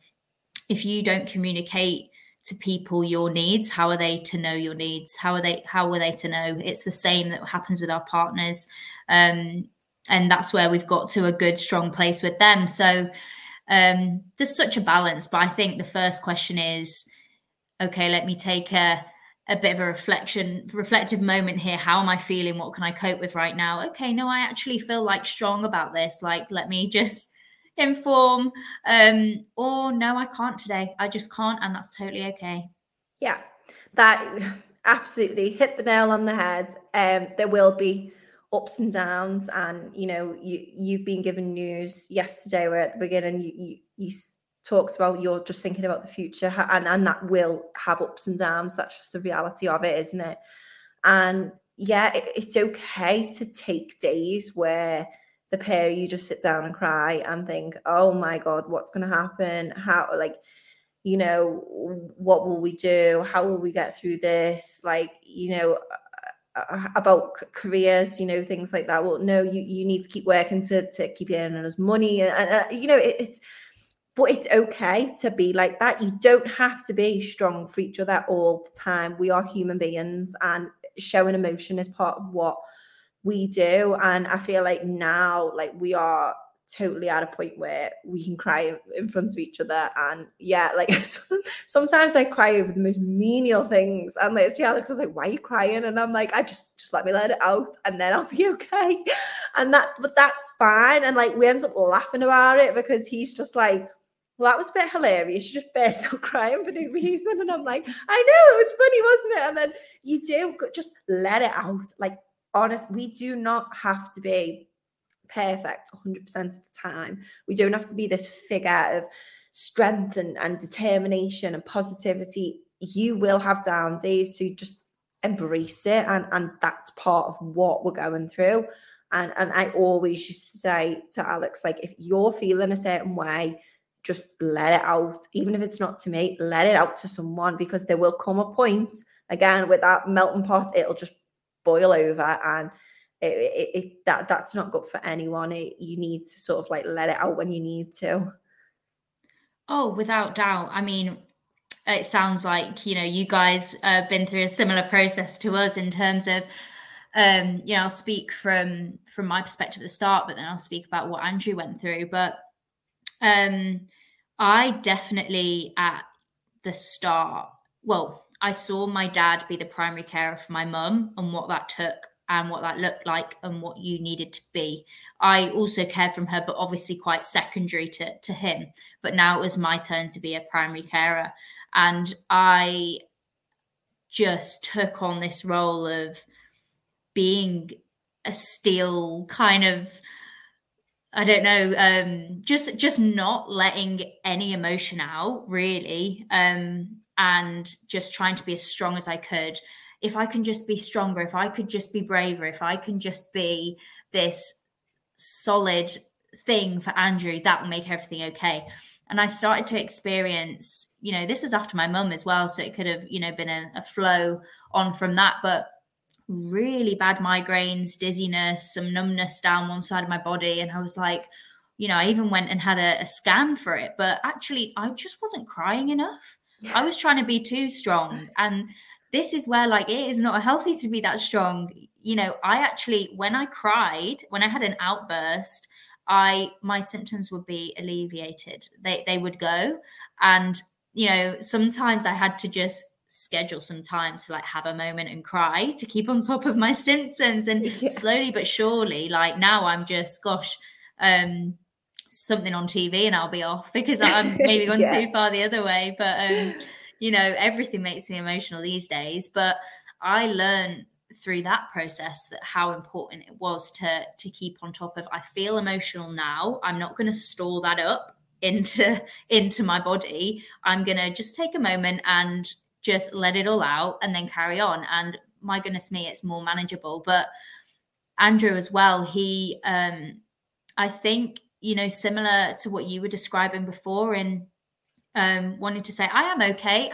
if you don't communicate to people your needs, how are they to know your needs? How are they to know? It's the same that happens with our partners. And that's where we've got to a good, strong place with them. So there's such a balance. But I think the first question is, okay, let me take a bit of a reflective moment here. How am I feeling? What can I cope with right now? Okay, no, I actually feel like strong about this. Like, let me just inform, or no, I can't today, I just can't, and that's totally okay. Yeah, that absolutely hit the nail on the head. There will be ups and downs, and you know, you've been given news yesterday where at the beginning you talked about you're just thinking about the future, and that will have ups and downs. That's just the reality of it, isn't it? And yeah, it's okay to take days where the pair, you just sit down and cry and think, oh my God, what's going to happen? How, like, you know, what will we do? How will we get through this? Like, you know, about careers, you know, things like that. Well, no, you need to keep working to keep earning us money. And you know, but it's okay to be like that. You don't have to be strong for each other all the time. We are human beings, and showing emotion is part of what we do. And I feel like now, like, we are totally at a point where we can cry in front of each other. And yeah, like, sometimes I cry over the most menial things, and like, Alex is like, why are you crying? And I'm like, I just let me let it out, and then I'll be okay. And but that's fine. And like, we end up laughing about it, because he's just like, well, that was a bit hilarious. You just burst out crying for no reason. And I'm like, I know, it was funny, wasn't it? And then you do just let it out. Like, honest, we do not have to be perfect 100% of the time. We don't have to be this figure of strength and determination and positivity. You will have down days, so you just embrace it, and that's part of what we're going through. And I always used to say to Alex, like, if you're feeling a certain way, just let it out. Even if it's not to me, let it out to someone, because there will come a point, again, with that melting pot, it'll just boil over, and that's not good for anyone. You need to sort of like let it out when you need to. Oh, without doubt. I mean, it sounds like, you know, you guys have been through a similar process to us in terms of, you know, I'll speak from my perspective at the start, but then I'll speak about what Andrew went through. But I definitely at the start, well, I saw my dad be the primary carer for my mum, and what that took, and what that looked like, and what you needed to be. I also cared from her, but obviously quite secondary to him. But now it was my turn to be a primary carer. And I just took on this role of being a steel kind of, I don't know, just not letting any emotion out, really. And just trying to be as strong as I could. If I can just be stronger, if I could just be braver, if I can just be this solid thing for Andrew, that will make everything okay. And I started to experience, you know, this was after my mum as well, so it could have, you know, been a flow on from that, but really bad migraines, dizziness, some numbness down one side of my body. And I was like, you know, I even went and had a scan for it, but actually I just wasn't crying enough. I was trying to be too strong. And this is where, like, it is not healthy to be that strong. You know, I actually, when I cried, when I had an outburst, my symptoms would be alleviated. They would go. And, you know, sometimes I had to just schedule some time to like have a moment and cry to keep on top of my symptoms. And slowly but surely, like now I'm just, gosh, something on TV and I'll be off because I'm maybe gone too far the other way. But, you know, everything makes me emotional these days. But I learned through that process that how important it was to keep on top of, I feel emotional now. I'm not going to store that up into my body. I'm going to just take a moment and just let it all out and then carry on. And my goodness me, it's more manageable. But Andrew as well, he, I think, you know, similar to what you were describing before in wanting to say, I'm okay.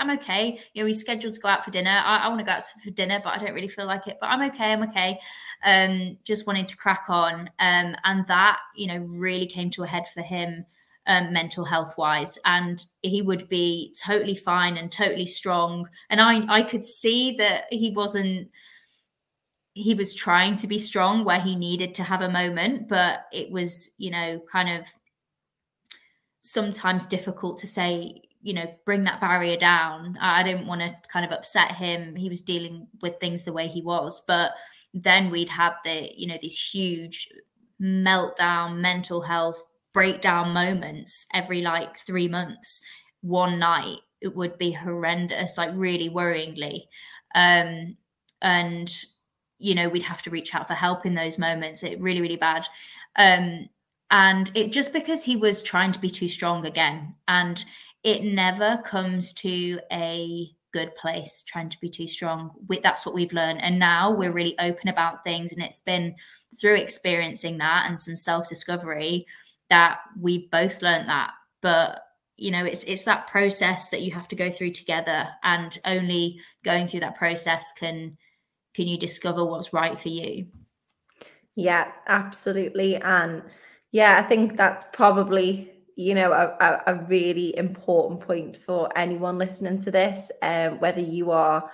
You know, we scheduled to go out for dinner. I want to go out for dinner, but I don't really feel like it, but I'm okay. Just wanting to crack on. And that, you know, really came to a head for him mental health wise. And he would be totally fine and totally strong. And I could see that he wasn't, he was trying to be strong where he needed to have a moment, but it was, you know, kind of sometimes difficult to say, you know, bring that barrier down. I didn't want to kind of upset him. He was dealing with things the way he was, but then we'd have the, you know, these huge meltdown, mental health breakdown moments every like 3 months, one night. It would be horrendous, like really worryingly. And you know, we'd have to reach out for help in those moments. It really, really bad. And it just because he was trying to be too strong again, and it never comes to a good place trying to be too strong. That's what we've learned. And now we're really open about things. And it's been through experiencing that and some self-discovery that we both learned that. But, you know, it's that process that you have to go through together. And only going through that process can you discover what's right for you. Yeah, absolutely. And yeah, I think that's probably, you know, a really important point for anyone listening to this, whether you are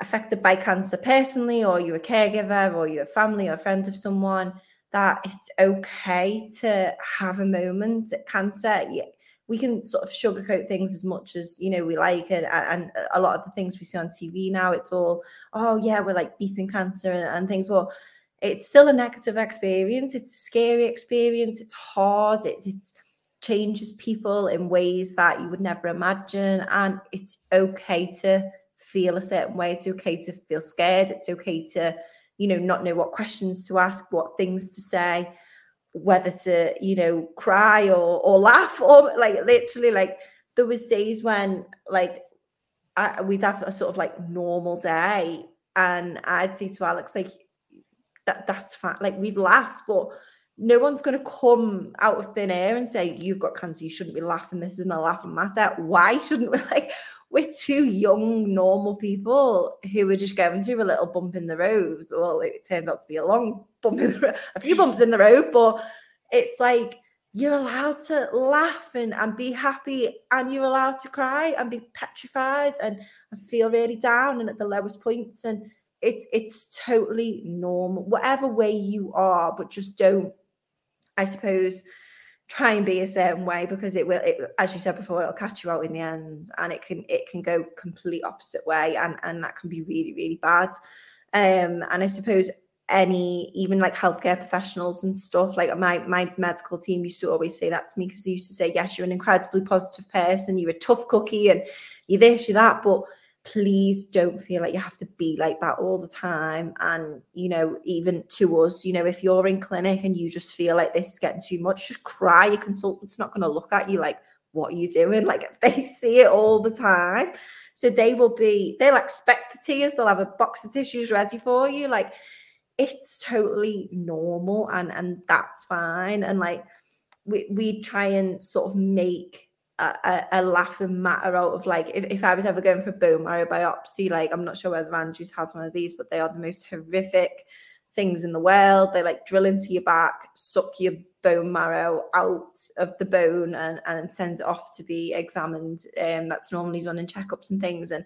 affected by cancer personally, or you're a caregiver, or you're a family or a friend of someone, that it's okay to have a moment at cancer. We can sort of sugarcoat things as much as, you know, we like, and a lot of the things we see on TV now, it's all, oh yeah, we're like beating cancer and things, but it's still a negative experience. It's a scary experience. It's hard. It changes people in ways that you would never imagine. And it's okay to feel a certain way. It's okay to feel scared. It's okay to, you know, not know what questions to ask, what things to say, whether to, you know, cry or laugh, or like literally, like there was days when like we'd have a sort of like normal day, and I'd say to Alex, like, that's fine. Like, we've laughed, but no one's going to come out of thin air and say, you've got cancer, you shouldn't be laughing, this isn't a laughing matter. Why shouldn't we? Like, we're two young, normal people who are just going through a little bump in the road. Well, it turned out to be a long bump in the road, a few bumps in the road, but it's like, you're allowed to laugh and be happy, and you're allowed to cry and be petrified and feel really down and at the lowest points. And it's totally normal, whatever way you are, but just don't, I suppose, try and be a certain way, because it will, as you said before, it'll catch you out in the end, and it can go complete opposite way, and that can be really, really bad. And I suppose even like healthcare professionals and stuff, like my medical team used to always say that to me, because they used to say, yes, you're an incredibly positive person, you're a tough cookie, and you're this, you're that, but please don't feel like you have to be like that all the time. And, you know, even to us, you know, if you're in clinic and you just feel like this is getting too much, just cry. Your consultant's not going to look at you like, what are you doing? Like, they see it all the time. So they'll expect the tears. They'll have a box of tissues ready for you. Like, it's totally normal, and that's fine. And like, we try and sort of make a laughing matter out of, like, if I was ever going for a bone marrow biopsy, like, I'm not sure whether Andrew's had one of these, but they are the most horrific things in the world. They like drill into your back, suck your bone marrow out of the bone, and send it off to be examined. That's normally done in checkups and things. And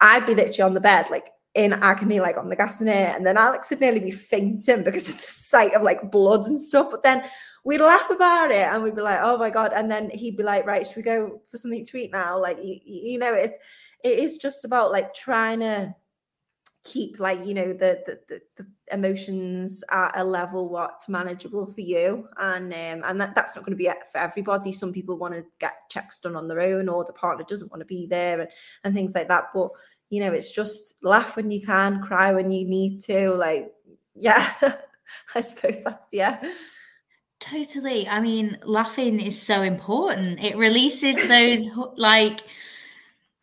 I'd be literally on the bed, like in agony, like on the gasnet, and then Alex would nearly be fainting because of the sight of like blood and stuff. But then we'd laugh about it, and we'd be like, oh my God. And then he'd be like, right, should we go for something to eat now? Like, you know, it is just about like trying to keep, like, you know, the emotions at a level what's manageable for you. And that's not going to be it for everybody. Some people want to get checks done on their own, or the partner doesn't want to be there, and things like that. But, you know, it's just laugh when you can, cry when you need to. Like, yeah, I suppose that's, yeah. Totally. I mean, laughing is so important. It releases those like,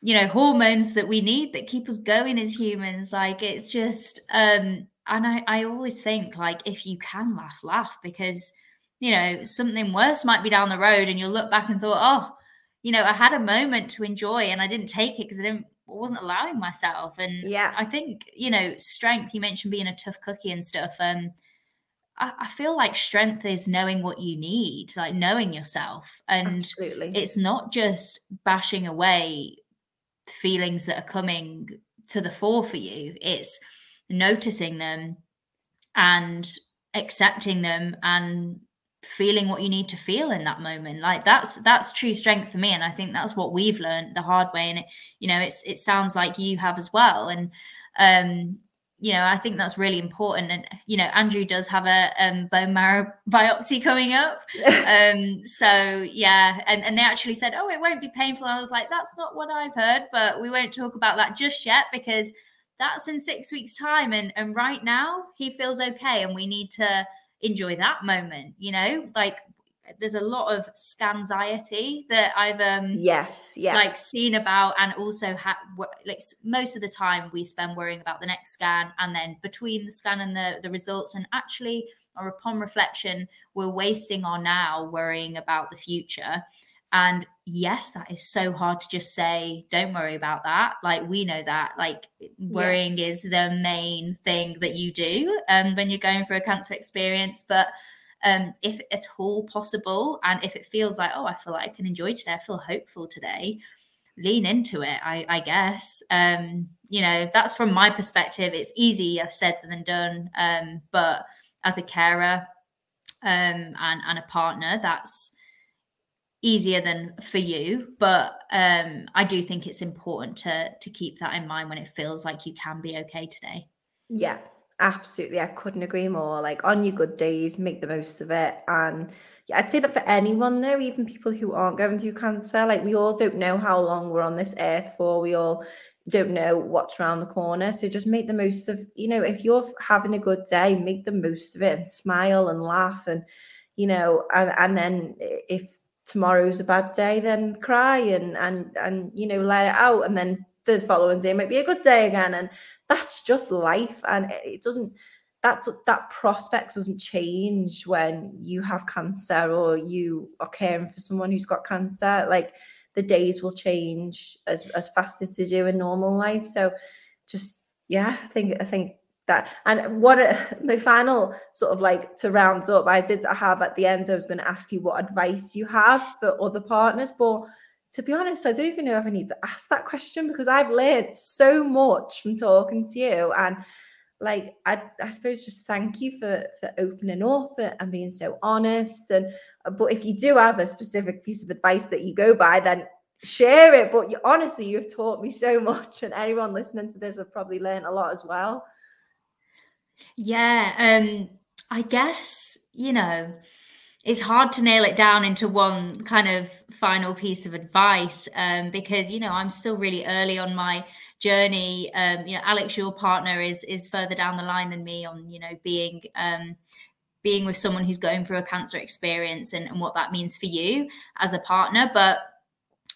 you know, hormones that we need that keep us going as humans. Like, it's just, and I always think, like, if you can laugh, because, you know, something worse might be down the road, and you'll look back and thought, oh, you know, I had a moment to enjoy, and I didn't take it because I wasn't allowing myself. And yeah, I think, you know, strength, you mentioned being a tough cookie and stuff. I feel like strength is knowing what you need, like knowing yourself. And absolutely, it's not just bashing away feelings that are coming to the fore for you. It's noticing them and accepting them and feeling what you need to feel in that moment. Like, that's true strength for me. And I think that's what we've learned the hard way. And, it, you know, it sounds like you have as well. And, you know, I think that's really important. And, you know, Andrew does have a bone marrow biopsy coming up. So, yeah. And they actually said, oh, it won't be painful. And I was like, that's not what I've heard, but we won't talk about that just yet, because that's in 6 weeks' time. And right now he feels okay, and we need to enjoy that moment, you know, like there's a lot of scanxiety that I've like seen about, and also like most of the time we spend worrying about the next scan, and then between the scan and the results, and actually, or upon reflection, we're wasting our now worrying about the future. And yes, that is so hard to just say, don't worry about that. Like, we know that, like, worrying is the main thing that you do when you're going through a cancer experience. But if at all possible, and if it feels like, oh, I feel like I can enjoy today, I feel hopeful today, lean into it, I guess. You know, that's from my perspective. It's easier said than done. But as a carer and a partner, that's easier than for you. But I do think it's important to keep that in mind when it feels like you can be okay today. Yeah, absolutely. I couldn't agree more. Like, on your good days, make the most of it. And yeah, I'd say that for anyone though, even people who aren't going through cancer, like, we all don't know how long we're on this earth for. We all don't know what's around the corner. So just make the most of, you know, if you're having a good day, make the most of it and smile and laugh. And, you know, and then if tomorrow's a bad day, then cry and you know, let it out, and then the following day might be a good day again. And that's just life, and it doesn't, that prospect doesn't change when you have cancer or you are caring for someone who's got cancer. Like, the days will change as fast as they do in normal life. So just, yeah, I think that. And my final sort of, like, to round up, I was going to ask you what advice you have for other partners, but to be honest, I don't even know if I need to ask that question, because I've learned so much from talking to you. And like, I suppose just thank you for opening up and being so honest. And but if you do have a specific piece of advice that you go by, then share it. But honestly, you've taught me so much, and anyone listening to this have probably learned a lot as well. Yeah, I guess, you know, it's hard to nail it down into one kind of final piece of advice, because, you know, I'm still really early on my journey. You know, Alex, your partner, is further down the line than me on, you know, being with someone who's going through a cancer experience and what that means for you as a partner. But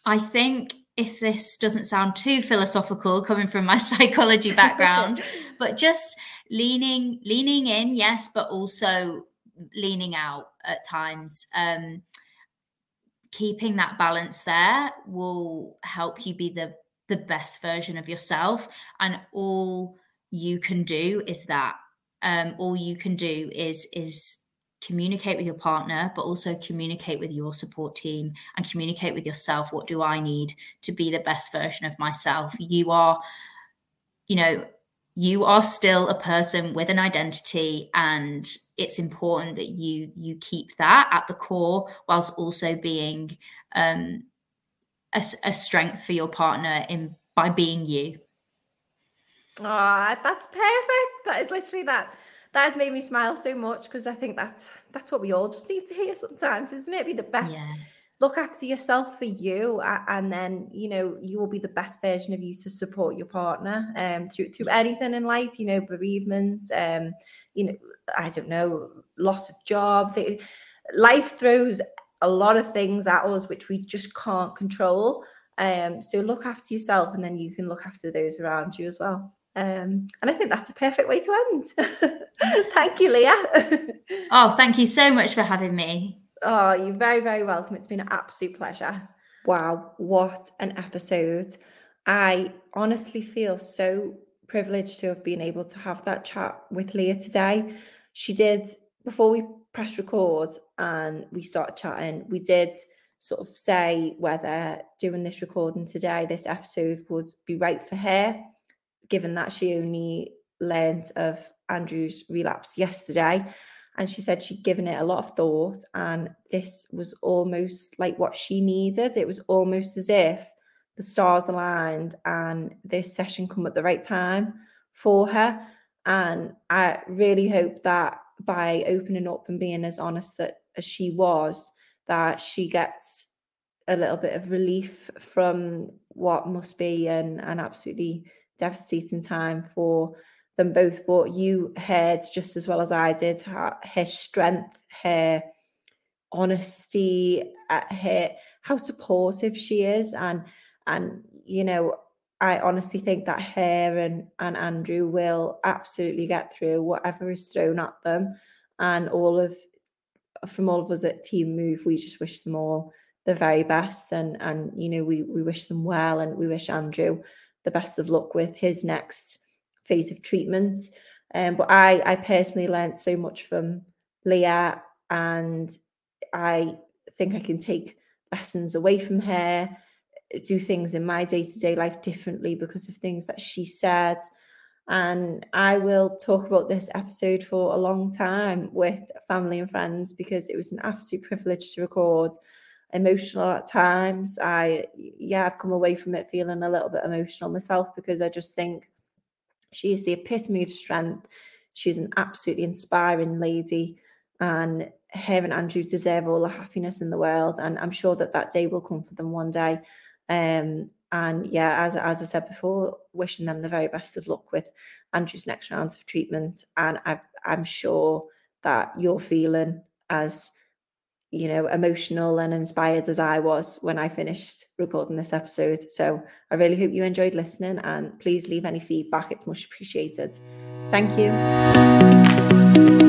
I think, if this doesn't sound too philosophical coming from my psychology background, but just leaning in, yes, but also leaning out at times. Keeping that balance there will help you be the best version of yourself. And all you can do is that. All you can do is communicate with your partner, but also communicate with your support team and communicate with yourself. What do I need to be the best version of myself? You are still a person with an identity, and it's important that you keep that at the core, whilst also being a strength for your partner by being you. Ah, that's perfect. That is literally that. That has made me smile so much, because I think that's what we all just need to hear sometimes, isn't it? Be the best. Yeah. Look after yourself for you, and then, you know, you will be the best version of you to support your partner through anything in life, you know, bereavement, you know, I don't know, loss of job. Life throws a lot of things at us which we just can't control. So look after yourself, and then you can look after those around you as well. And I think that's a perfect way to end. Thank you, Leah. Oh, thank you so much for having me. Oh, you're very, very welcome. It's been an absolute pleasure. Wow, what an episode. I honestly feel so privileged to have been able to have that chat with Leah today. She did, before we pressed record and we started chatting, we did sort of say whether doing this recording today, this episode, would be right for her, given that she only learned of Andrew's relapse yesterday. And she said she'd given it a lot of thought, and this was almost like what she needed. It was almost as if the stars aligned and this session come at the right time for her. And I really hope that by opening up and being as honest as she was, that she gets a little bit of relief from what must be an absolutely devastating time for them both. But you heard just as well as I did her strength, her honesty at her, how supportive she is. And you know, I honestly think that her and Andrew will absolutely get through whatever is thrown at them. And from all of us at Team Move, we just wish them all the very best. And you know, we wish them well, and we wish Andrew the best of luck with his next phase of treatment. But I personally learned so much from Leah, and I think I can take lessons away from her, do things in my day-to-day life differently because of things that she said. And I will talk about this episode for a long time with family and friends, because it was an absolute privilege to record. Emotional at times. I've come away from it feeling a little bit emotional myself, because I just think she is the epitome of strength. She's an absolutely inspiring lady, and her and Andrew deserve all the happiness in the world. And I'm sure that day will come for them one day. And yeah, as I said before, wishing them the very best of luck with Andrew's next rounds of treatment. And I'm sure that you're feeling as, you know, emotional and inspired as I was when I finished recording this episode. So I really hope you enjoyed listening, and please leave any feedback. It's much appreciated. Thank you.